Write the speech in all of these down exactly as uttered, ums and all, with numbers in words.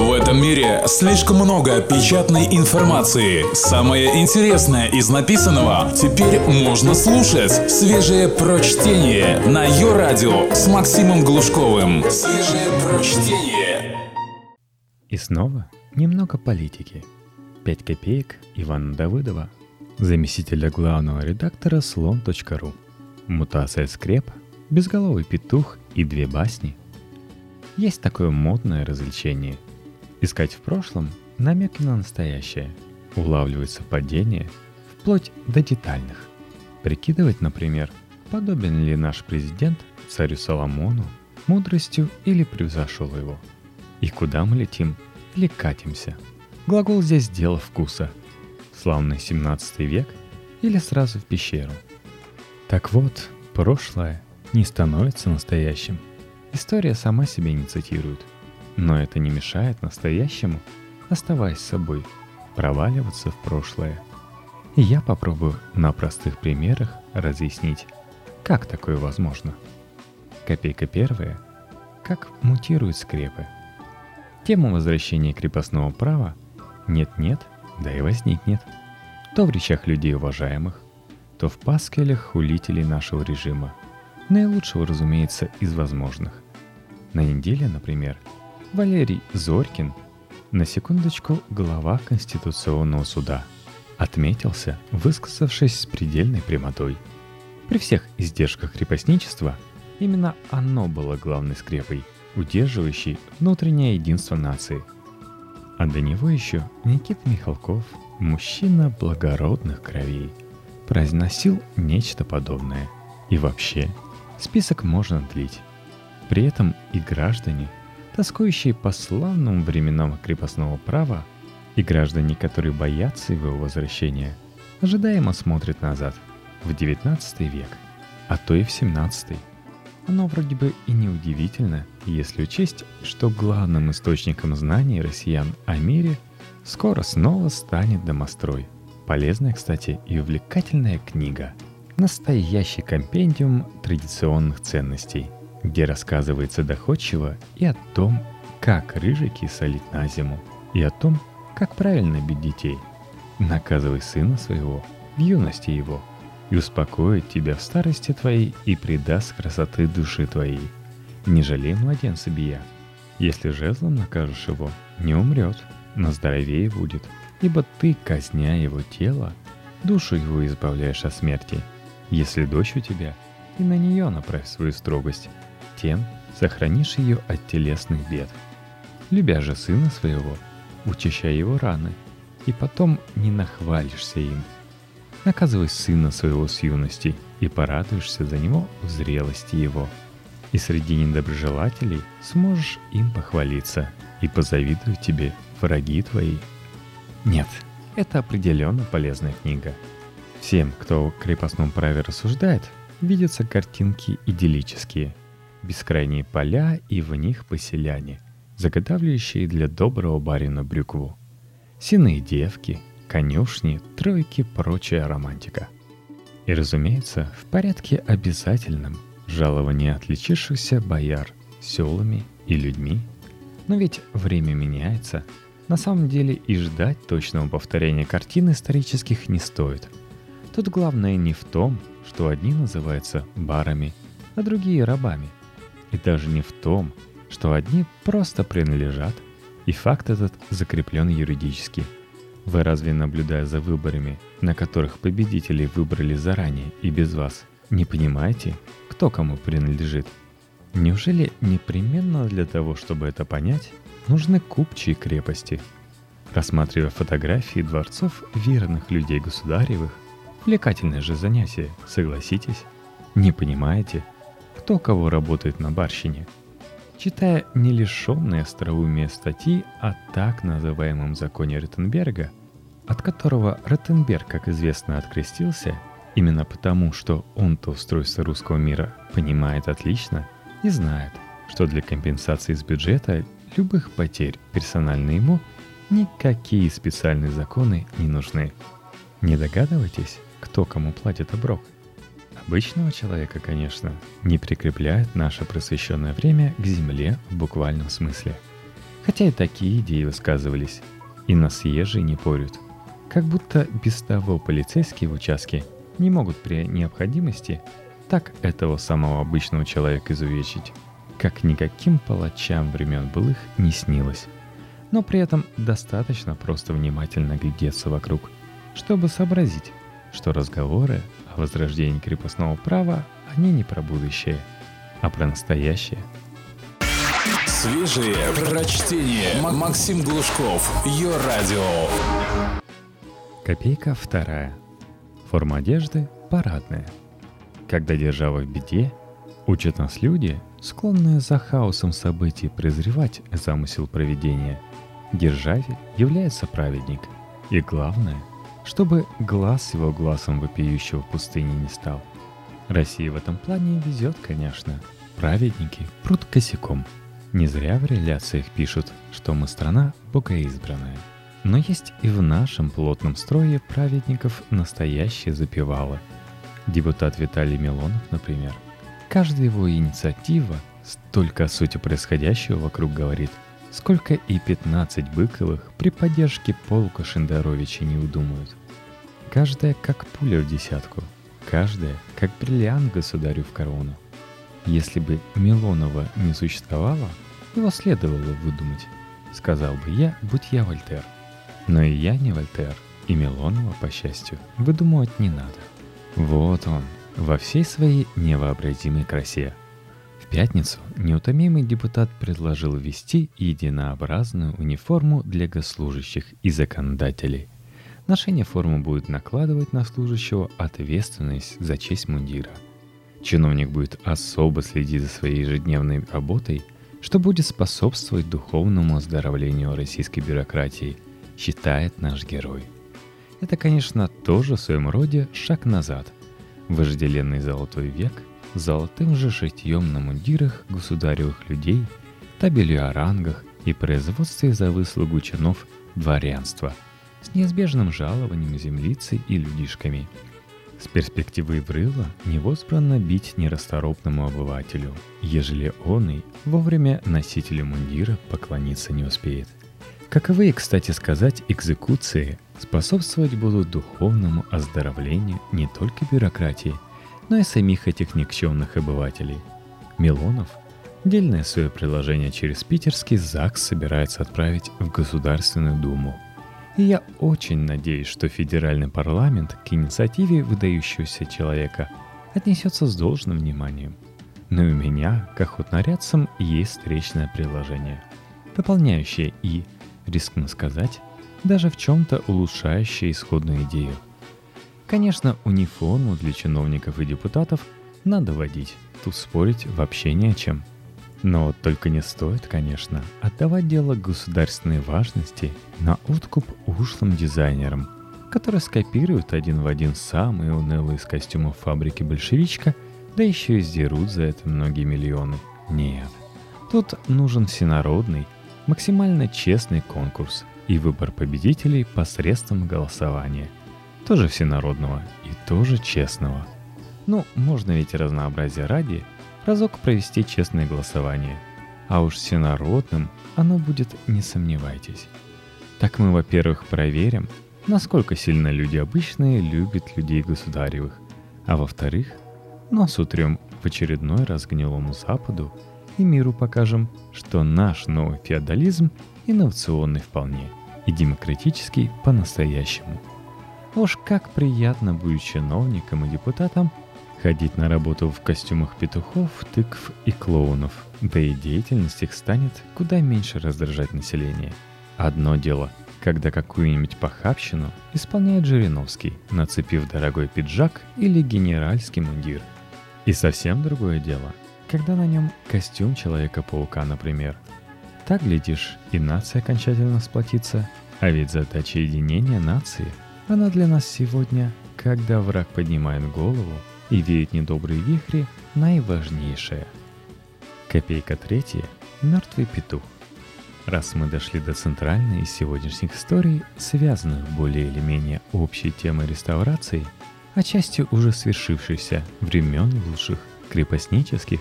В этом мире слишком много печатной информации. Самое интересное из написанного теперь можно слушать. Свежее прочтение на Ё-Радио с Максимом Глушковым. Свежее прочтение. И снова немного политики. пять копеек Ивана Давыдова, заместителя главного редактора слон точка ру. Мутация скрепа, безголовый петух и две басни. Есть такое модное развлечение. Искать в прошлом намеки на настоящее, улавливать совпадения, вплоть до детальных. Прикидывать, например, подобен ли наш президент царю Соломону мудростью или превзошел его. И куда мы летим или катимся. Глагол здесь дело вкуса. Славный семнадцатый век или сразу в пещеру. Так вот, прошлое не становится настоящим. История сама себя не цитирует. Но это не мешает настоящему, оставаясь собой, проваливаться в прошлое. И я попробую на простых примерах разъяснить, как такое возможно. Копейка первая. Как мутируют скрепы. Тема возвращения крепостного права нет-нет, да и возникнет. То в речах людей уважаемых, то в пасквилях хулителей нашего режима. Наилучшего, разумеется, из возможных. На неделе, например, Валерий Зорькин, на секундочку глава Конституционного суда, отметился, высказавшись с предельной прямотой. При всех издержках крепостничества именно оно было главной скрепой, удерживающей внутреннее единство нации. А до него еще Никита Михалков, мужчина благородных кровей, произносил нечто подобное. И вообще, список можно длить. При этом и граждане, тоскующие по славным временам крепостного права, и граждане, которые боятся его возвращения, ожидаемо смотрят назад, в девятнадцатый век, а то и в семнадцатый. Оно вроде бы и неудивительно, если учесть, что главным источником знаний россиян о мире скоро снова станет «Домострой». Полезная, кстати, и увлекательная книга. Настоящий компендиум традиционных ценностей, где рассказывается доходчиво и о том, как рыжики солить на зиму, и о том, как правильно бить детей. Наказывай сына своего в юности его, и успокоит тебя в старости твоей, и придаст красоты души твоей. Не жалей младенца бия. Если жезлом накажешь его, не умрет, но здоровее будет, ибо ты, казня его тело, душу его избавляешь от смерти. Если дочь у тебя, и на нее направь свою строгость, тем сохранишь ее от телесных бед. Любя же сына своего, учащай его раны, и потом не нахвалишься им. Наказывай сына своего с юности, и порадуешься за него в зрелости его. И среди недоброжелателей сможешь им похвалиться, и позавидуют тебе враги твои. Нет, это определенно полезная книга. Всем, кто о крепостном праве рассуждает, видятся картинки идиллические. Бескрайние поля и в них поселяне, заготавливающие для доброго барина брюкву. Синые девки, конюшни, тройки, прочая романтика. И, разумеется, в порядке обязательном жалование отличившихся бояр селами и людьми. Но ведь время меняется. На самом деле и ждать точного повторения картин исторических не стоит. Тут главное не в том, что одни называются барами, а другие рабами. И даже не в том, что одни просто принадлежат, и факт этот закреплен юридически. Вы разве, наблюдая за выборами, на которых победителей выбрали заранее и без вас, не понимаете, кто кому принадлежит? Неужели непременно для того, чтобы это понять, нужны купчие крепости? Рассматривая фотографии дворцов верных людей государевых, увлекательное же занятие, согласитесь? Не понимаете, кто кого работает на барщине? Читая не лишенные остроумия статьи о так называемом законе Ротенберга, от которого Ротенберг, как известно, открестился, именно потому, что он-то устройство русского мира понимает отлично и знает, что для компенсации из бюджета любых потерь персонально ему никакие специальные законы не нужны. Не догадываетесь, кто кому платит оброк? Обычного человека, конечно, не прикрепляет наше просвещенное время к земле в буквальном смысле. Хотя и такие идеи высказывались. И на съезжие не порют. Как будто без того полицейские в участке не могут при необходимости так этого самого обычного человека изувечить, как никаким палачам времен былых не снилось. Но при этом достаточно просто внимательно глядеться вокруг, чтобы сообразить, что разговоры о возрождении крепостного права, они не про будущее, а про настоящее. Свежие прочтение. Максим Глушков. Йо-радио. Копейка вторая. Форма одежды парадная. Когда держава в беде, учат нас люди, склонные за хаосом событий презревать замысел провидения. Державе является праведник. И главное, чтобы глаз его глазом вопиющего в пустыне не стал. России в этом плане везет, конечно. Праведники прут косяком. Не зря в реляциях пишут, что мы страна богоизбранная. Но есть и в нашем плотном строе праведников настоящие запевалы. Депутат Виталий Милонов, например. Каждая его инициатива столько о сути происходящего вокруг говорит, сколько и пятнадцать Быковых при поддержке полка Шендеровича не удумают. Каждая как пуля в десятку, каждая как бриллиант государю в корону. Если бы Милонова не существовало, его следовало выдумать, сказал бы я, будь я Вольтер. Но и я не Вольтер, и Милонова, по счастью, выдумывать не надо. Вот он, во всей своей невообразимой красе. В пятницу неутомимый депутат предложил ввести единообразную униформу для госслужащих и законодателей. Ношение формы будет накладывать на служащего ответственность за честь мундира. Чиновник будет особо следить за своей ежедневной работой, что будет способствовать духовному оздоровлению российской бюрократии, считает наш герой. Это, конечно, тоже в своем роде шаг назад. Вожделенный золотой век золотым же шитьем на мундирах государевых людей, табелью о рангах и производстве за выслугу чинов дворянства, с неизбежным жалованием землицы и людишками. С перспективы врыла невозбранно бить нерасторопному обывателю, ежели он и вовремя носителю мундира поклониться не успеет. Каковые, кстати сказать, экзекуции способствовать будут духовному оздоровлению не только бюрократии, но и самих этих никчемных обывателей. Милонов дельное свое приложение через питерский ЗАГС собирается отправить в Государственную Думу. И я очень надеюсь, что федеральный парламент к инициативе выдающегося человека отнесется с должным вниманием. Но у меня, как охотнорядцам, есть встречное приложение, дополняющее и, рискну сказать, даже в чем-то улучшающее исходную идею. Конечно, униформу для чиновников и депутатов надо вводить, тут спорить вообще не о чем. Но только не стоит, конечно, отдавать дело государственной важности на откуп ушлым дизайнерам, которые скопируют один в один самые унылые из костюмов фабрики «Большевичка», да еще и сдерут за это многие миллионы. Нет, тут нужен всенародный, максимально честный конкурс и выбор победителей посредством голосования. Тоже всенародного и тоже честного. Ну, можно ведь разнообразие ради разок провести честное голосование. А уж всенародным оно будет, не сомневайтесь. Так мы, во-первых, проверим, насколько сильно люди обычные любят людей государевых. А во-вторых, нос утрем в очередной раз гнилому Западу и миру покажем, что наш новый феодализм инновационный вполне и демократический по-настоящему. Уж как приятно будет чиновникам и депутатам ходить на работу в костюмах петухов, тыкв и клоунов, да и деятельность их станет куда меньше раздражать население. Одно дело, когда какую-нибудь похабщину исполняет Жириновский, нацепив дорогой пиджак или генеральский мундир. И совсем другое дело, когда на нем костюм Человека-паука, например. Так, глядишь, и нация окончательно сплотится, а ведь задача единения нации, она для нас сегодня, когда враг поднимает голову и веют недобрые вихри, наиважнейшее. Копейка третья. Мертвый петух. Раз мы дошли до центральной из сегодняшних историй, связанных более или менее общей темой реставрации, а частью уже свершившихся времен лучших крепостнических,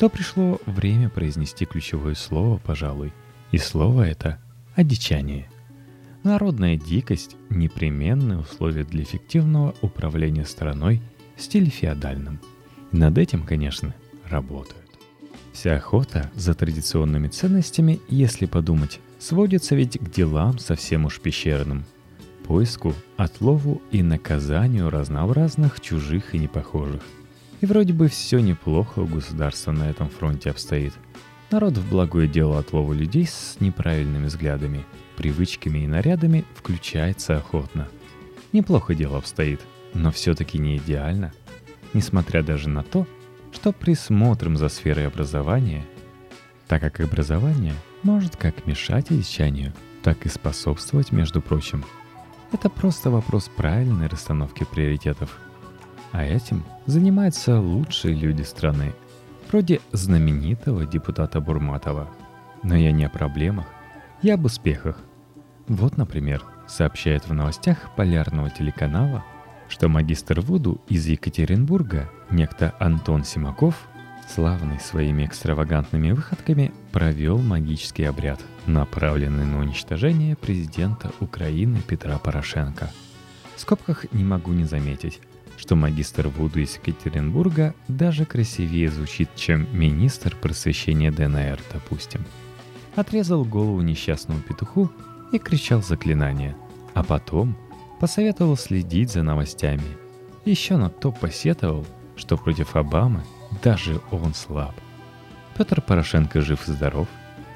то пришло время произнести ключевое слово, пожалуй, И слово это – одичание. Народная дикость – непременное условие для эффективного управления страной в стиле феодальном. И над этим, конечно, работают. Вся охота за традиционными ценностями, если подумать, сводится ведь к делам совсем уж пещерным. Поиску, отлову и наказанию разнообразных, чужих и непохожих. И вроде бы все неплохо у государства на этом фронте обстоит. Народ в благое дело отлова людей с неправильными взглядами, привычками и нарядами включается охотно. Неплохо дело обстоит, но все-таки не идеально. Несмотря даже на то, что присмотрим за сферой образования, так как образование может как мешать одичанию, так и способствовать, между прочим. Это просто вопрос правильной расстановки приоритетов. А этим занимаются лучшие люди страны, вроде знаменитого депутата Бурматова. Но я не о проблемах, я об успехах. Вот, например, сообщает в новостях полярного телеканала, что магистр вуду из Екатеринбурга, некто Антон Симаков, славный своими экстравагантными выходками, провел магический обряд, направленный на уничтожение президента Украины Петра Порошенко. В скобках не могу не заметить, что магистр вуду из Екатеринбурга даже красивее звучит, чем министр просвещения ДНР, допустим. Отрезал голову несчастному петуху и кричал заклинание, а потом посоветовал следить за новостями. Еще на то посетовал, что против Обамы даже он слаб. Петр Порошенко жив и здоров,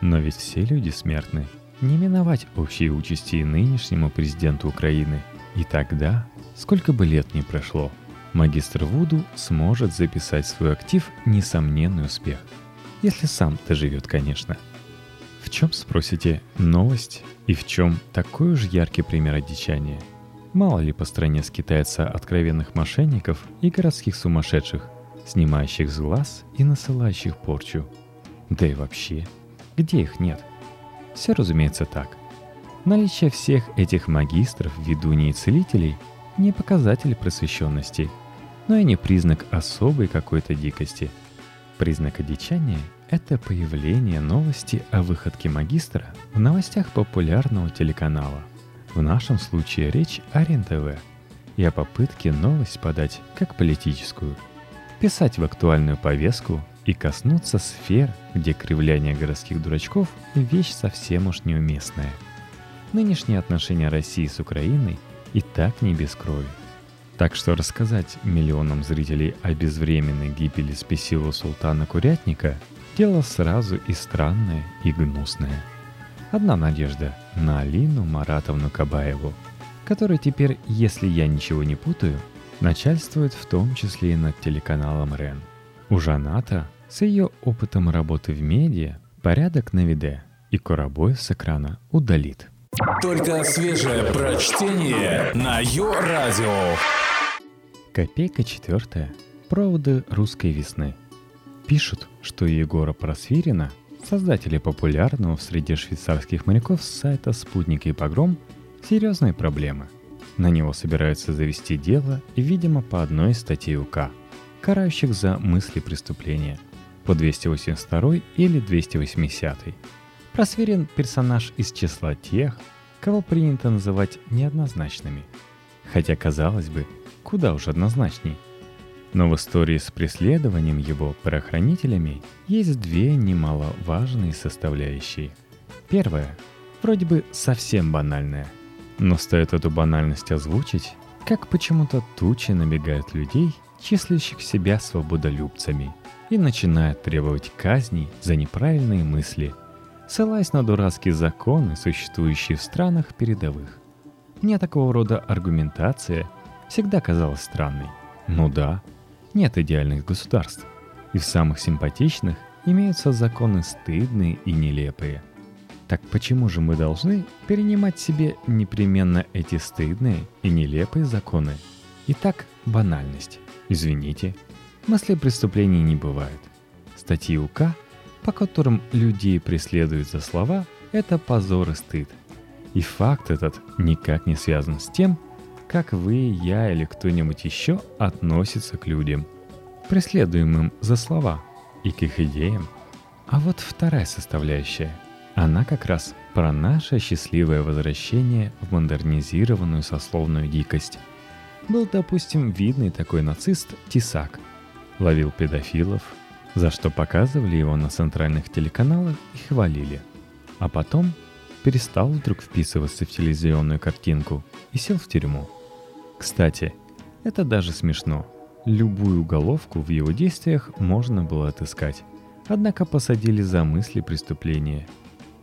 но ведь все люди смертны. Не миновать общей участи и нынешнему президенту Украины. И тогда, сколько бы лет ни прошло, магистр вуду сможет записать в свой актив несомненный успех. Если сам доживет, конечно. В чем, спросите, новость и в чем такой уж яркий пример одичания? Мало ли по стране скитается откровенных мошенников и городских сумасшедших, снимающих с глаз и насылающих порчу. Да и вообще, где их нет? Все, разумеется, так. Наличие всех этих магистров, ведуней и целителей – не показатель просвещенности, но и не признак особой какой-то дикости. Признак одичания – это появление новости о выходке магистра в новостях популярного телеканала. В нашем случае речь о РЕН-ТВ и о попытке новость подать как политическую, писать в актуальную повестку и коснуться сфер, где кривляние городских дурачков – вещь совсем уж неуместная. Нынешние отношения России с Украиной и так не без крови. Так что рассказать миллионам зрителей о безвременной гибели спесивого султана Курятника – дело сразу и странное, и гнусное. Одна надежда на Алину Маратовну Кабаеву, которая теперь, если я ничего не путаю, начальствует в том числе и над телеканалом РЕН. Уж она-то, с ее опытом работы в медиа, порядок наведе и коробой с экрана удалит. Только свежее прочтение на Ю-радио. Копейка четвертая. Проводы русской весны. Пишут, что Егора Просвирина, создатели популярного в среде швейцарских моряков сайта «Спутник и Погром», серьезные проблемы. На него собираются завести дело, видимо, по одной из статей УК, карающих за мысли преступления, по двести восемьдесят второй или двести восьмидесятой. Просвирин – персонаж из числа тех, кого принято называть неоднозначными. Хотя, казалось бы, куда уж однозначней. Но в истории с преследованием его правоохранителями есть две немаловажные составляющие. Первая, вроде бы совсем банальная, но стоит эту банальность озвучить, как почему-то тучи набегают людей, числящих себя свободолюбцами, и начинают требовать казней за неправильные мысли, ссылаясь на дурацкие законы, существующие в странах передовых. Мне такого рода аргументация всегда казалась странной. Ну да, нет идеальных государств, и в самых симпатичных имеются законы стыдные и нелепые. Так почему же мы должны перенимать себе непременно эти стыдные и нелепые законы? Итак, банальность. Извините, мысли преступлений не бывает. Статьи УК, по которым людей преследуют за слова, это позор и стыд. И факт этот никак не связан с тем, как вы, я или кто-нибудь еще относится к людям, преследуемым за слова и к их идеям. А вот вторая составляющая. Она как раз про наше счастливое возвращение в модернизированную сословную дикость. Был, допустим, видный такой нацист Тесак. Ловил педофилов, за что показывали его на центральных телеканалах и хвалили. А потом перестал вдруг вписываться в телевизионную картинку и сел в тюрьму. Кстати, это даже смешно. Любую уголовку в его действиях можно было отыскать. Однако посадили за мысли преступления.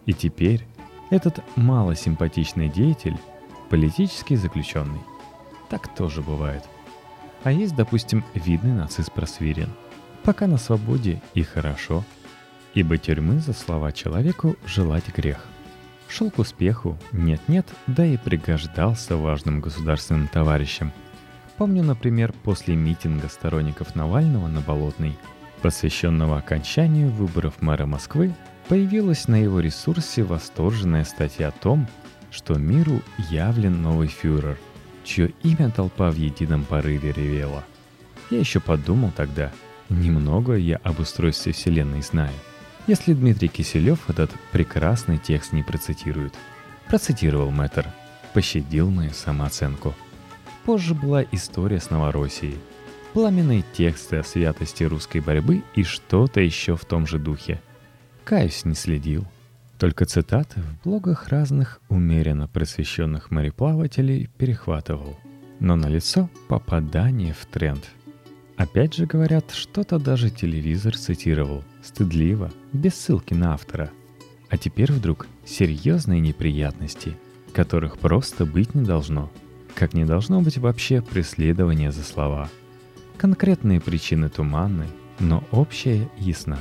И теперь этот малосимпатичный деятель – политический заключенный. Так тоже бывает. А есть, допустим, видный нацист Просвирин. Пока на свободе и хорошо. Ибо тюрьмы за слова человеку желать грех. Шел к успеху, нет-нет, да и пригождался важным государственным товарищам. Помню, например, после митинга сторонников Навального на Болотной, посвященного окончанию выборов мэра Москвы, появилась на его ресурсе восторженная статья о том, что миру явлен новый фюрер, чье имя толпа в едином порыве ревела. Я еще подумал тогда, немного я об устройстве вселенной знаю, если Дмитрий Киселёв этот прекрасный текст не процитирует. Процитировал мэтр, пощадил мою самооценку. Позже была история с Новороссией. Пламенные тексты о святости русской борьбы и что-то еще в том же духе. Каюсь, не следил. Только цитаты в блогах разных умеренно просвещенных мореплавателей перехватывал. Но налицо попадание в тренд. Опять же говорят, что-то даже телевизор цитировал. Стыдливо, без ссылки на автора. А теперь вдруг серьезные неприятности, которых просто быть не должно. Как не должно быть вообще преследования за слова. Конкретные причины туманны, но общая ясна.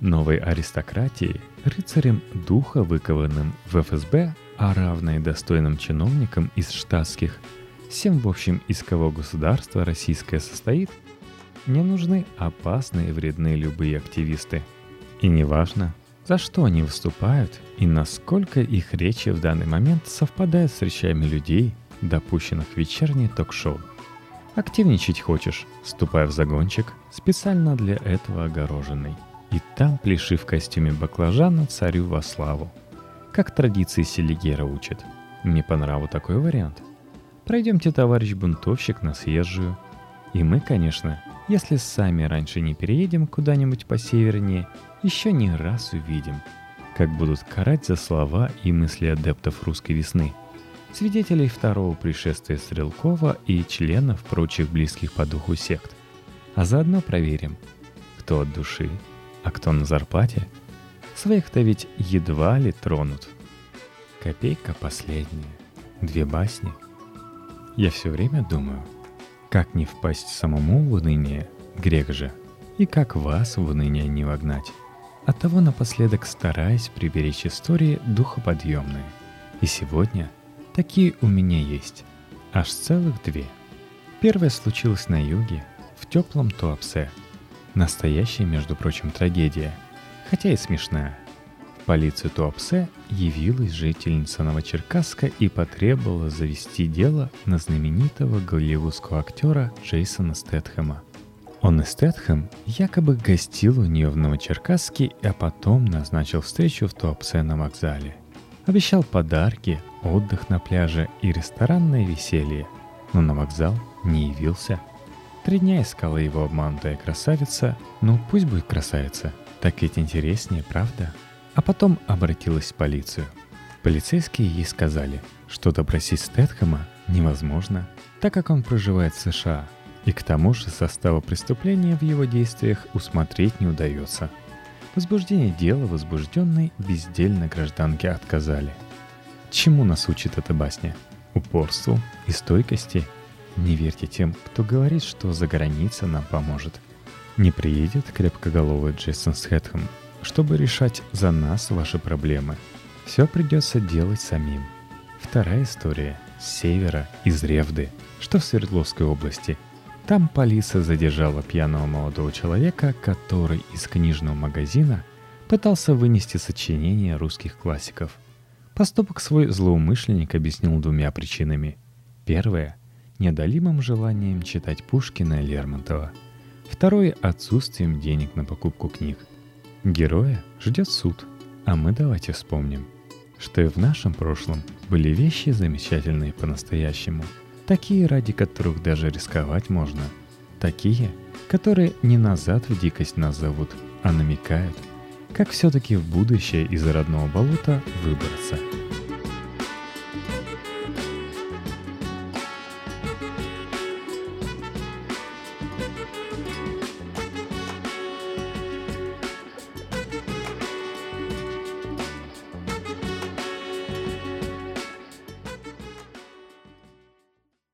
Новой аристократии, рыцарем духа, выкованным в эф эс бэ, а равной достойным чиновникам из штатских, всем в общем, из кого государство российское состоит, не нужны опасные и вредные любые активисты. И неважно, за что они выступают и насколько их речи в данный момент совпадают с речами людей, допущенных в вечернее ток-шоу. Активничать хочешь, вступая в загончик, специально для этого огороженный. И там пляши в костюме баклажана царю во славу. Как традиции Селигера учат. Мне по нраву такой вариант. Пройдемте, товарищ бунтовщик, на съезжую. И мы, конечно, если сами раньше не переедем куда-нибудь посевернее, еще не раз увидим, как будут карать за слова и мысли адептов русской весны, свидетелей второго пришествия Стрелкова и членов прочих близких по духу сект. А заодно проверим, кто от души, а кто на зарплате. Своих-то ведь едва ли тронут. Копейка последняя. Две басни. Я все время думаю, как не впасть самому в уныние, грех же, и как вас в уныние не вогнать. Оттого напоследок стараюсь приберечь истории духоподъемные. И сегодня такие у меня есть. Аж целых две. Первая случилась на юге, в теплом Туапсе. Настоящая, между прочим, трагедия. Хотя и смешная. В полицию Туапсе явилась жительница Новочеркасска и потребовала завести дело на знаменитого голливудского актера Джейсона Стэтхэма. Он и Стэтхэм якобы гостил у нее в Новочеркасске, а потом назначил встречу в Туапсе на вокзале. Обещал подарки, отдых на пляже и ресторанное веселье, но на вокзал не явился. Три дня искала его обманутая красавица, ну пусть будет красавица, так ведь интереснее, правда? А потом обратилась в полицию. Полицейские ей сказали, что допросить Стэтхэма невозможно, так как он проживает в США, и к тому же состава преступления в его действиях усмотреть не удается. Возбуждение дела возбужденной бездельно гражданке отказали. Чему нас учит эта басня? Упорству и стойкости. Не верьте тем, кто говорит, что за граница нам поможет. Не приедет крепкоголовый Джейсон Стэйтем, чтобы решать за нас ваши проблемы. Все придется делать самим. Вторая история с севера, из Ревды, что в Свердловской области. Там полиция задержала пьяного молодого человека, который из книжного магазина пытался вынести сочинения русских классиков. Поступок свой злоумышленник объяснил двумя причинами. Первая – неодолимым желанием читать Пушкина и Лермонтова. Второе – отсутствием денег на покупку книг. Героя ждет суд, А мы давайте вспомним, что и в нашем прошлом были вещи замечательные по-настоящему, такие, ради которых даже рисковать можно, такие, которые не назад в дикость нас зовут, а намекают, как все-таки в будущее из родного болота выбраться.